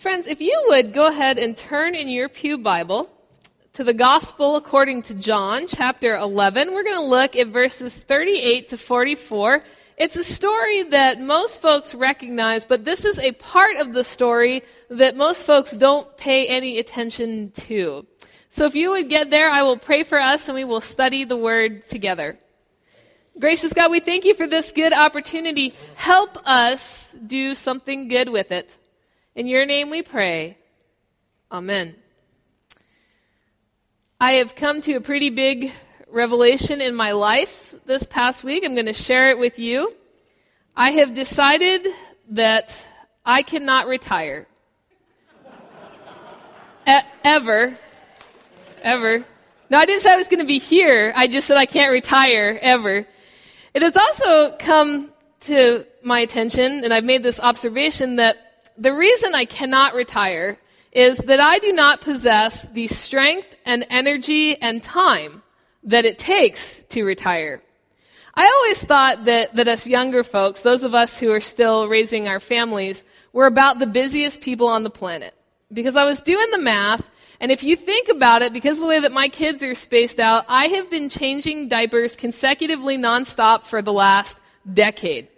Friends, if you would go ahead and turn in your pew Bible to the Gospel according to John, chapter 11. We're going to look at verses 38 to 44. It's a story that most folks recognize, but this is a part of the story that most folks don't pay any attention to. So if you would get there, I will pray for us and we will study the Word together. Gracious God, we thank you for this good opportunity. Help us do something good with it. In your name we pray. Amen. I have come to a pretty big revelation in my life this past week. I'm going to share it with you. I have decided that I cannot retire. Ever. No, I didn't say I was going to be here. I just said I can't retire ever. It has also come to my attention, and I've made this observation, that the reason I cannot retire is that I do not possess the strength and energy and time that it takes to retire. I always thought that us younger folks, those of us who are still raising our families, were about the busiest people on the planet. Because I was doing the math, and if you think about it, because of the way that my kids are spaced out, I have been changing diapers consecutively nonstop for the last decade.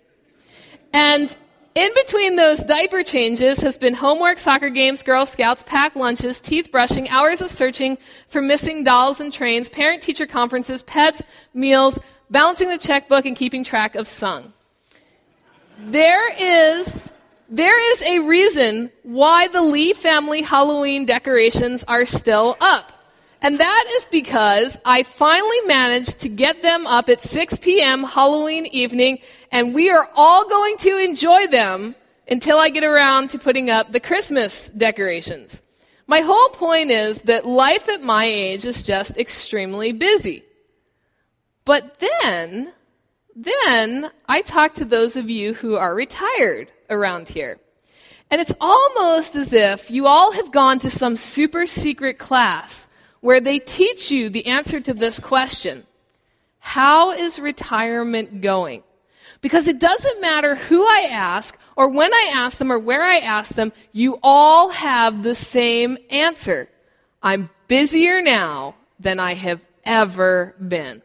And in between those diaper changes has been homework, soccer games, Girl Scouts, packed lunches, teeth brushing, hours of searching for missing dolls and trains, parent-teacher conferences, pets, meals, balancing the checkbook, and keeping track of sung. There is a reason why the Lee family Halloween decorations are still up. And that is because I finally managed to get them up at 6 p.m. Halloween evening, and we are all going to enjoy them until I get around to putting up the Christmas decorations. My whole point is that life at my age is just extremely busy. But then I talk to those of you who are retired around here. And it's almost as if you all have gone to some super secret class where they teach you the answer to this question: how is retirement going? Because it doesn't matter who I ask, or when I ask them, or where I ask them, you all have the same answer. I'm busier now than I have ever been.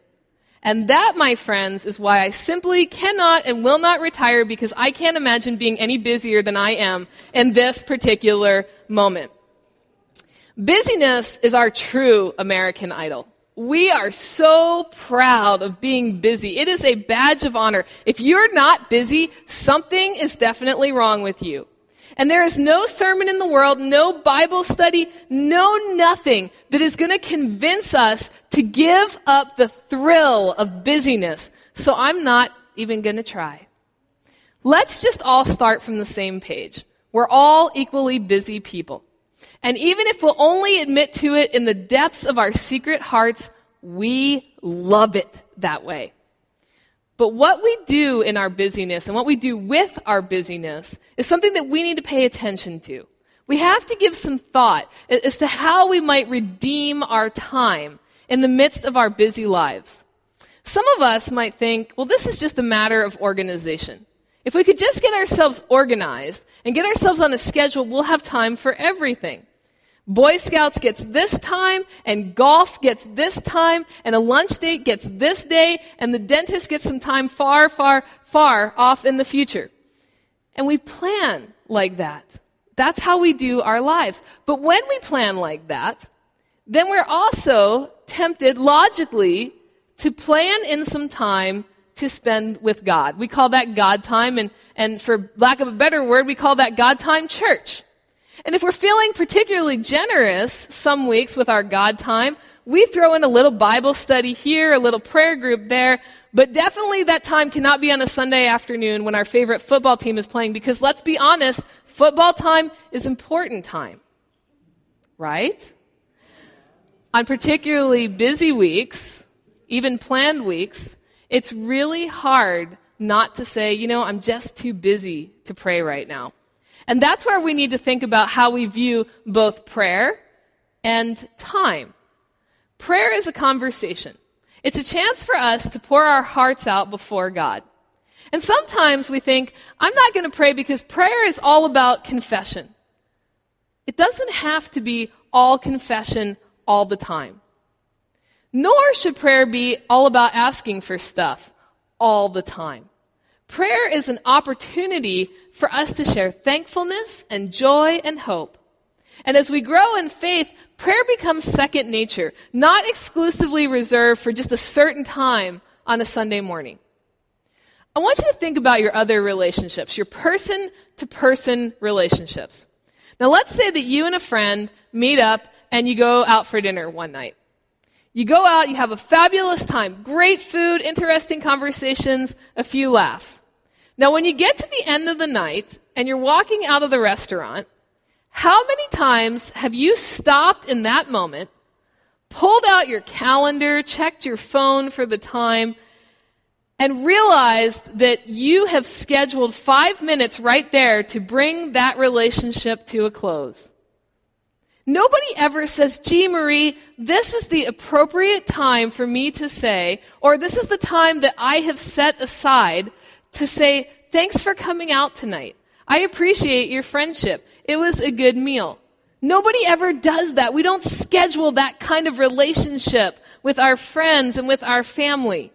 And that, my friends, is why I simply cannot and will not retire, because I can't imagine being any busier than I am in this particular moment. Busyness is our true American idol. We are so proud of being busy. It is a badge of honor. If you're not busy, something is definitely wrong with you. And there is no sermon in the world, no Bible study, no nothing that is going to convince us to give up the thrill of busyness. So I'm not even going to try. Let's just all start from the same page. We're all equally busy people. And even if we'll only admit to it in the depths of our secret hearts, we love it that way. But what we do in our busyness and what we do with our busyness is something that we need to pay attention to. We have to give some thought as to how we might redeem our time in the midst of our busy lives. Some of us might think, well, this is just a matter of organization. If we could just get ourselves organized and get ourselves on a schedule, we'll have time for everything. Boy Scouts gets this time, and golf gets this time, and a lunch date gets this day, and the dentist gets some time far, far, far off in the future. And we plan like that. That's how we do our lives. But when we plan like that, then we're also tempted logically to plan in some time to spend with God. We call that God time, and for lack of a better word, we call that God time church. And if we're feeling particularly generous some weeks with our God time, we throw in a little Bible study here, a little prayer group there, but definitely that time cannot be on a Sunday afternoon when our favorite football team is playing, because let's be honest, football time is important time, right? On particularly busy weeks, even planned weeks, it's really hard not to say, I'm just too busy to pray right now. And that's where we need to think about how we view both prayer and time. Prayer is a conversation. It's a chance for us to pour our hearts out before God. And sometimes we think, I'm not going to pray because prayer is all about confession. It doesn't have to be all confession all the time. Nor should prayer be all about asking for stuff all the time. Prayer is an opportunity for us to share thankfulness and joy and hope. And as we grow in faith, prayer becomes second nature, not exclusively reserved for just a certain time on a Sunday morning. I want you to think about your other relationships, your person-to-person relationships. Now, let's say that you and a friend meet up and you go out for dinner one night. You go out, you have a fabulous time, great food, interesting conversations, a few laughs. Now, when you get to the end of the night and you're walking out of the restaurant, how many times have you stopped in that moment, pulled out your calendar, checked your phone for the time, and realized that you have scheduled 5 minutes right there to bring that relationship to a close? Nobody ever says, "Gee, Marie, this is the appropriate time for me to say," or "this is the time that I have set aside to say, thanks for coming out tonight. I appreciate your friendship. It was a good meal." Nobody ever does that. We don't schedule that kind of relationship with our friends and with our family.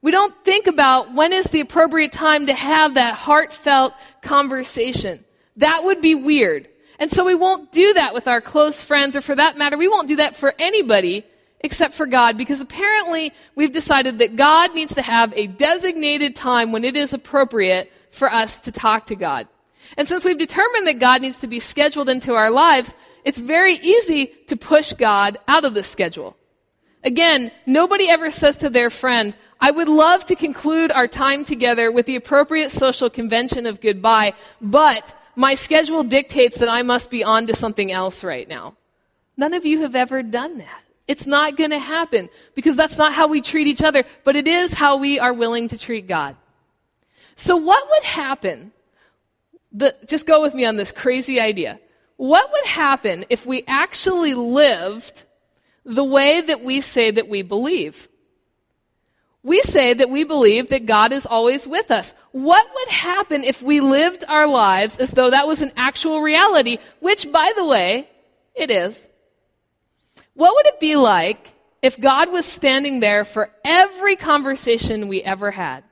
We don't think about when is the appropriate time to have that heartfelt conversation. That would be weird. And so we won't do that with our close friends, or for that matter, we won't do that for anybody except for God, because apparently we've decided that God needs to have a designated time when it is appropriate for us to talk to God. And since we've determined that God needs to be scheduled into our lives, it's very easy to push God out of the schedule. Again, nobody ever says to their friend, "I would love to conclude our time together with the appropriate social convention of goodbye, but my schedule dictates that I must be on to something else right now." None of you have ever done that. It's not going to happen, because that's not how we treat each other, but it is how we are willing to treat God. So what would happen? Just go with me on this crazy idea. What would happen if we actually lived the way that we say that we believe? We say that we believe that God is always with us. What would happen if we lived our lives as though that was an actual reality, which, by the way, it is? What would it be like if God was standing there for every conversation we ever had?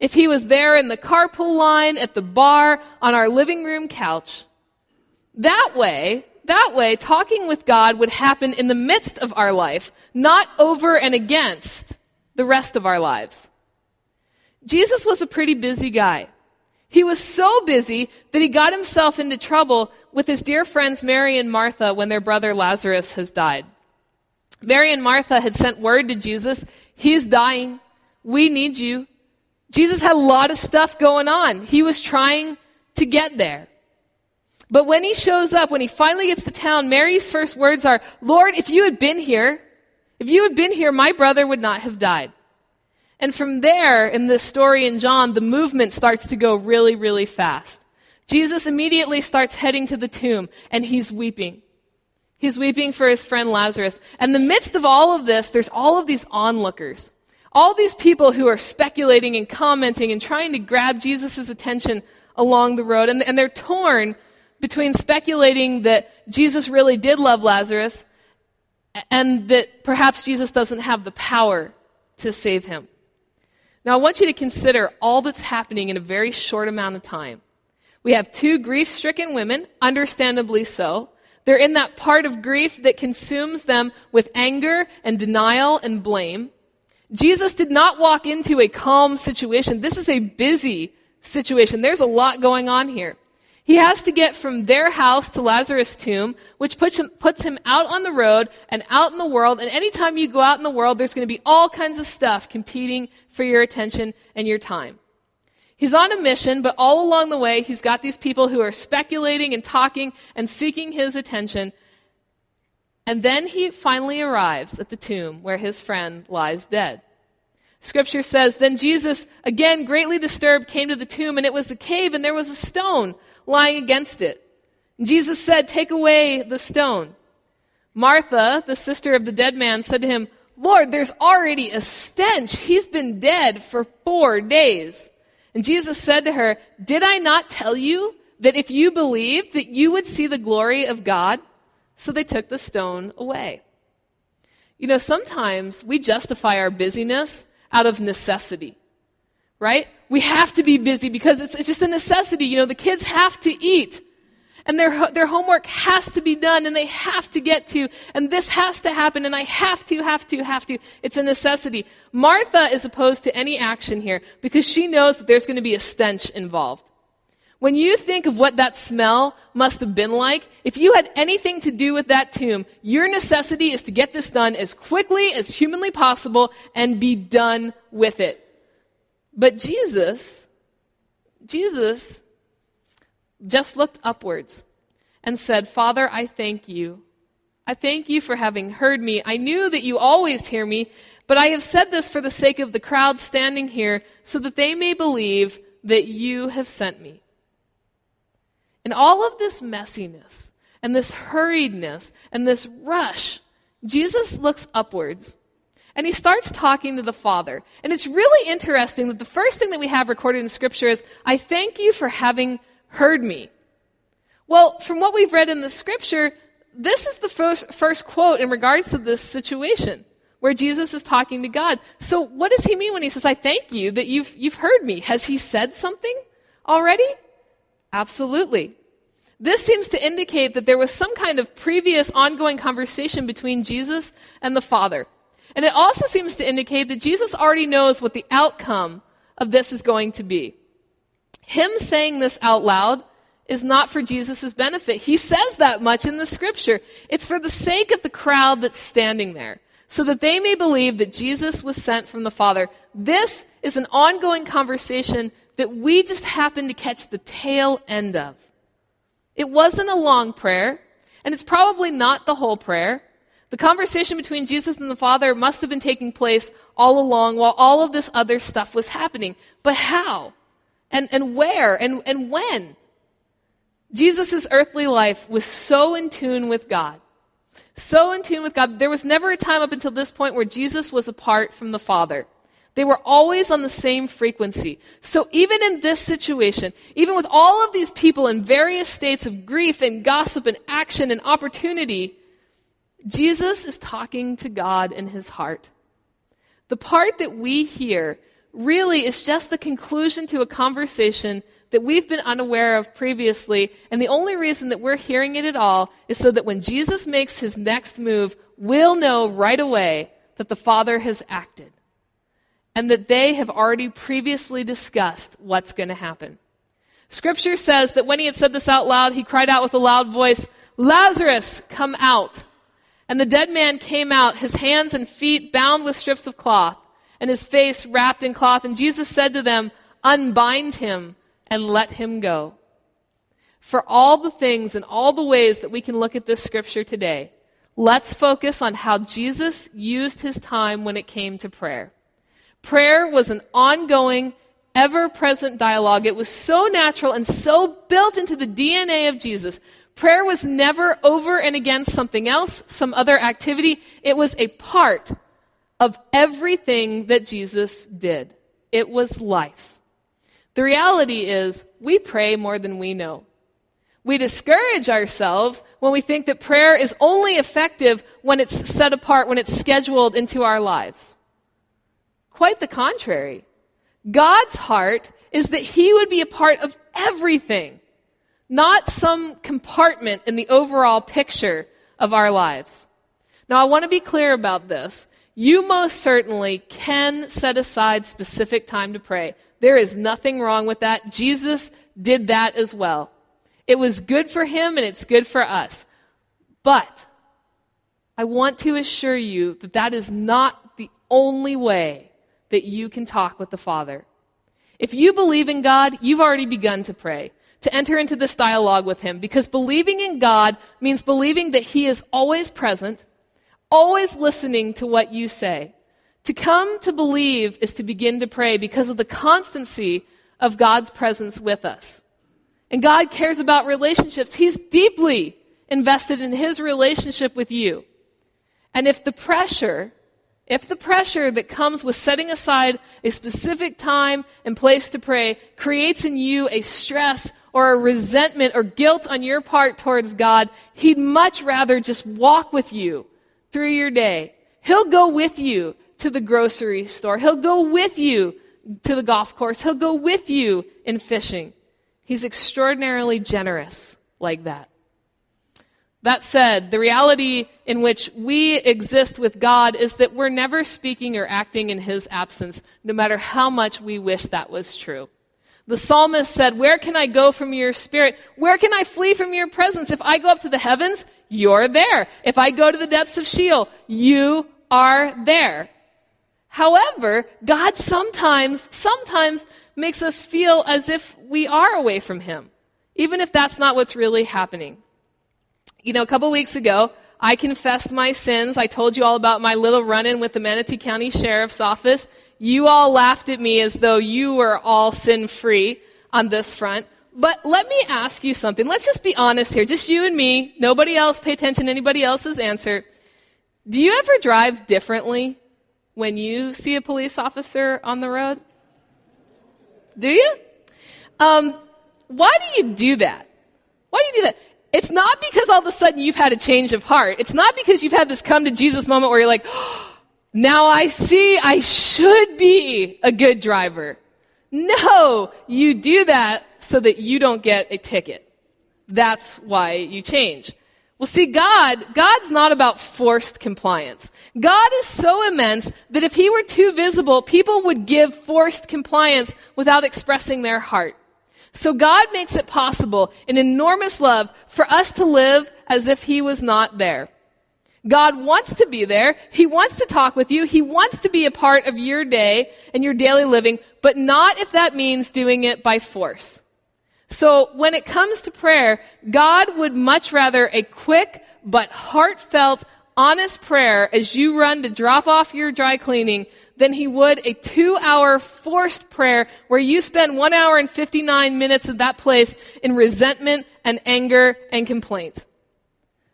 If he was there in the carpool line, at the bar, on our living room couch? That way, talking with God would happen in the midst of our life, not over and against the rest of our lives. Jesus was a pretty busy guy. He was so busy that he got himself into trouble with his dear friends Mary and Martha when their brother Lazarus has died. Mary and Martha had sent word to Jesus, "He's dying. We need you." Jesus had a lot of stuff going on. He was trying to get there. But when he shows up, when he finally gets to town, Mary's first words are, "Lord, if you had been here, my brother would not have died." And from there, in this story in John, the movement starts to go really, really fast. Jesus immediately starts heading to the tomb, and he's weeping. He's weeping for his friend Lazarus. And in the midst of all of this, there's all of these onlookers, all these people who are speculating and commenting and trying to grab Jesus' attention along the road, and they're torn between speculating that Jesus really did love Lazarus and that perhaps Jesus doesn't have the power to save him. Now, I want you to consider all that's happening in a very short amount of time. We have two grief-stricken women, understandably so. They're in that part of grief that consumes them with anger and denial and blame. Jesus did not walk into a calm situation. This is a busy situation. There's a lot going on here. He has to get from their house to Lazarus' tomb, which puts him out on the road and out in the world. And anytime you go out in the world, there's going to be all kinds of stuff competing for your attention and your time. He's on a mission, but all along the way, he's got these people who are speculating and talking and seeking his attention. And then he finally arrives at the tomb where his friend lies dead. Scripture says, "Then Jesus, again greatly disturbed, came to the tomb, and it was a cave, and there was a stone lying against it. And Jesus said, 'Take away the stone.' Martha, the sister of the dead man, said to him, 'Lord, there's already a stench. He's been dead for 4 days.' And Jesus said to her, 'Did I not tell you that if you believed that you would see the glory of God, so they took the stone away. You know, sometimes we justify our busyness out of necessity, right? We have to be busy because it's just a necessity. You know, the kids have to eat, and their homework has to be done, and they have to get to, and this has to happen, and I have to. It's a necessity. Martha is opposed to any action here because she knows that there's going to be a stench involved. When you think of what that smell must have been like, if you had anything to do with that tomb, your necessity is to get this done as quickly as humanly possible and be done with it. But Jesus just looked upwards and said, "Father, I thank you. I thank you for having heard me. I knew that you always hear me, but I have said this for the sake of the crowd standing here so that they may believe that you have sent me." In all of this messiness and this hurriedness and this rush, Jesus looks upwards and he starts talking to the Father. And it's really interesting that the first thing that we have recorded in Scripture is, "I thank you for having heard me." Well, from what we've read in the Scripture, this is the first quote in regards to this situation where Jesus is talking to God. So what does he mean when he says, "I thank you that you've heard me"? Has he said something already? Absolutely. This seems to indicate that there was some kind of previous ongoing conversation between Jesus and the Father. And it also seems to indicate that Jesus already knows what the outcome of this is going to be. Him saying this out loud is not for Jesus' benefit. He says that much in the Scripture. It's for the sake of the crowd that's standing there, so that they may believe that Jesus was sent from the Father. This is an ongoing conversation that we just happened to catch the tail end of. It wasn't a long prayer, and it's probably not the whole prayer. The conversation between Jesus and the Father must have been taking place all along while all of this other stuff was happening. But how? And where? And when? Jesus' earthly life was so in tune with God. So in tune with God. There was never a time up until this point where Jesus was apart from the Father. They were always on the same frequency. So even in this situation, even with all of these people in various states of grief and gossip and action and opportunity, Jesus is talking to God in his heart. The part that we hear really is just the conclusion to a conversation that we've been unaware of previously, and the only reason that we're hearing it at all is so that when Jesus makes his next move, we'll know right away that the Father has acted, and that they have already previously discussed what's going to happen. Scripture says that when he had said this out loud, he cried out with a loud voice, "Lazarus, come out." And the dead man came out, his hands and feet bound with strips of cloth, and his face wrapped in cloth. And Jesus said to them, "Unbind him and let him go." For all the things and all the ways that we can look at this Scripture today, let's focus on how Jesus used his time when it came to prayer. Prayer was an ongoing, ever-present dialogue. It was so natural and so built into the DNA of Jesus. Prayer was never over and against something else, some other activity. It was a part of everything that Jesus did. It was life. The reality is, we pray more than we know. We discourage ourselves when we think that prayer is only effective when it's set apart, when it's scheduled into our lives. Quite the contrary. God's heart is that he would be a part of everything, not some compartment in the overall picture of our lives. Now, I want to be clear about this. You most certainly can set aside specific time to pray. There is nothing wrong with that. Jesus did that as well. It was good for him, and it's good for us. But I want to assure you that that is not the only way that you can talk with the Father. If you believe in God, you've already begun to pray, to enter into this dialogue with him, because believing in God means believing that he is always present, always listening to what you say. To come to believe is to begin to pray because of the constancy of God's presence with us. And God cares about relationships. He's deeply invested in his relationship with you. And if the pressure that comes with setting aside a specific time and place to pray creates in you a stress or a resentment or guilt on your part towards God. He'd much rather just walk with you through your day. He'll go with you to the grocery store. He'll go with you to the golf course. He'll go with you in fishing. He's extraordinarily generous like that. That said, the reality in which we exist with God is that we're never speaking or acting in his absence, no matter how much we wish that was true. The psalmist said, "Where can I go from your spirit? Where can I flee from your presence? If I go up to the heavens, you're there. If I go to the depths of Sheol, you are there." However, God sometimes makes us feel as if we are away from him, even if that's not what's really happening. You know, a couple weeks ago, I confessed my sins. I told you all about my little run-in with the Manatee County Sheriff's Office. You all laughed at me as though you were all sin-free on this front. But let me ask you something. Let's just be honest here. Just you and me. Nobody else. Pay attention to anybody else's answer. Do you ever drive differently when you see a police officer on the road? Do you? Why do you do that? Why do you do that? It's not because all of a sudden you've had a change of heart. It's not because you've had this come to Jesus moment where you're like, oh, now I see I should be a good driver. No, you do that so that you don't get a ticket. That's why you change. Well, see, God's not about forced compliance. God is so immense that if he were too visible, people would give forced compliance without expressing their heart. So God makes it possible in enormous love for us to live as if he was not there. God wants to be there. He wants to talk with you. He wants to be a part of your day and your daily living, but not if that means doing it by force. So when it comes to prayer, God would much rather a quick but heartfelt, honest prayer as you run to drop off your dry cleaning than he would a 2-hour forced prayer where you spend 1 hour and 59 minutes at that place in resentment and anger and complaint.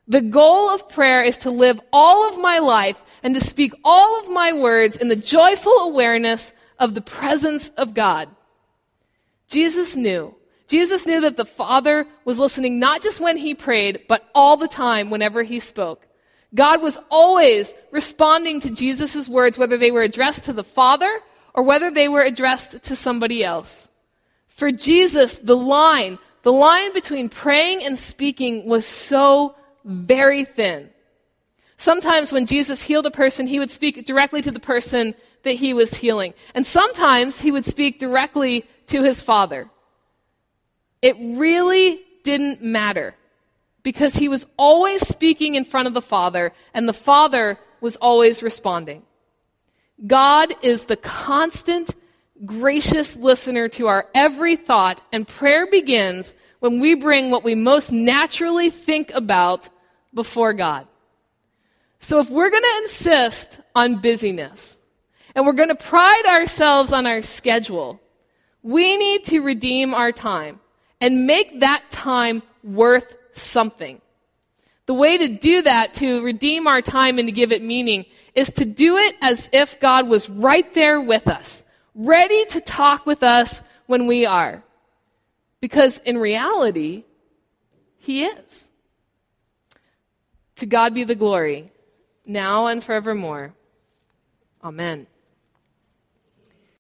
The goal of prayer is to live all of my life and to speak all of my words in the joyful awareness of the presence of God. Jesus knew that the Father was listening not just when he prayed, but all the time whenever he spoke. God was always responding to Jesus' words, whether they were addressed to the Father or whether they were addressed to somebody else. For Jesus, the line between praying and speaking was so very thin. Sometimes when Jesus healed a person, he would speak directly to the person that he was healing. And sometimes he would speak directly to his Father. It really didn't matter, because he was always speaking in front of the Father, and the Father was always responding. God is the constant, gracious listener to our every thought, and prayer begins when we bring what we most naturally think about before God. So if we're going to insist on busyness, and we're going to pride ourselves on our schedule, we need to redeem our time and make that time worth something. The way to do that, to redeem our time and to give it meaning, is to do it as if God was right there with us, ready to talk with us when we are. Because in reality, he is. To God be the glory, now and forevermore. Amen.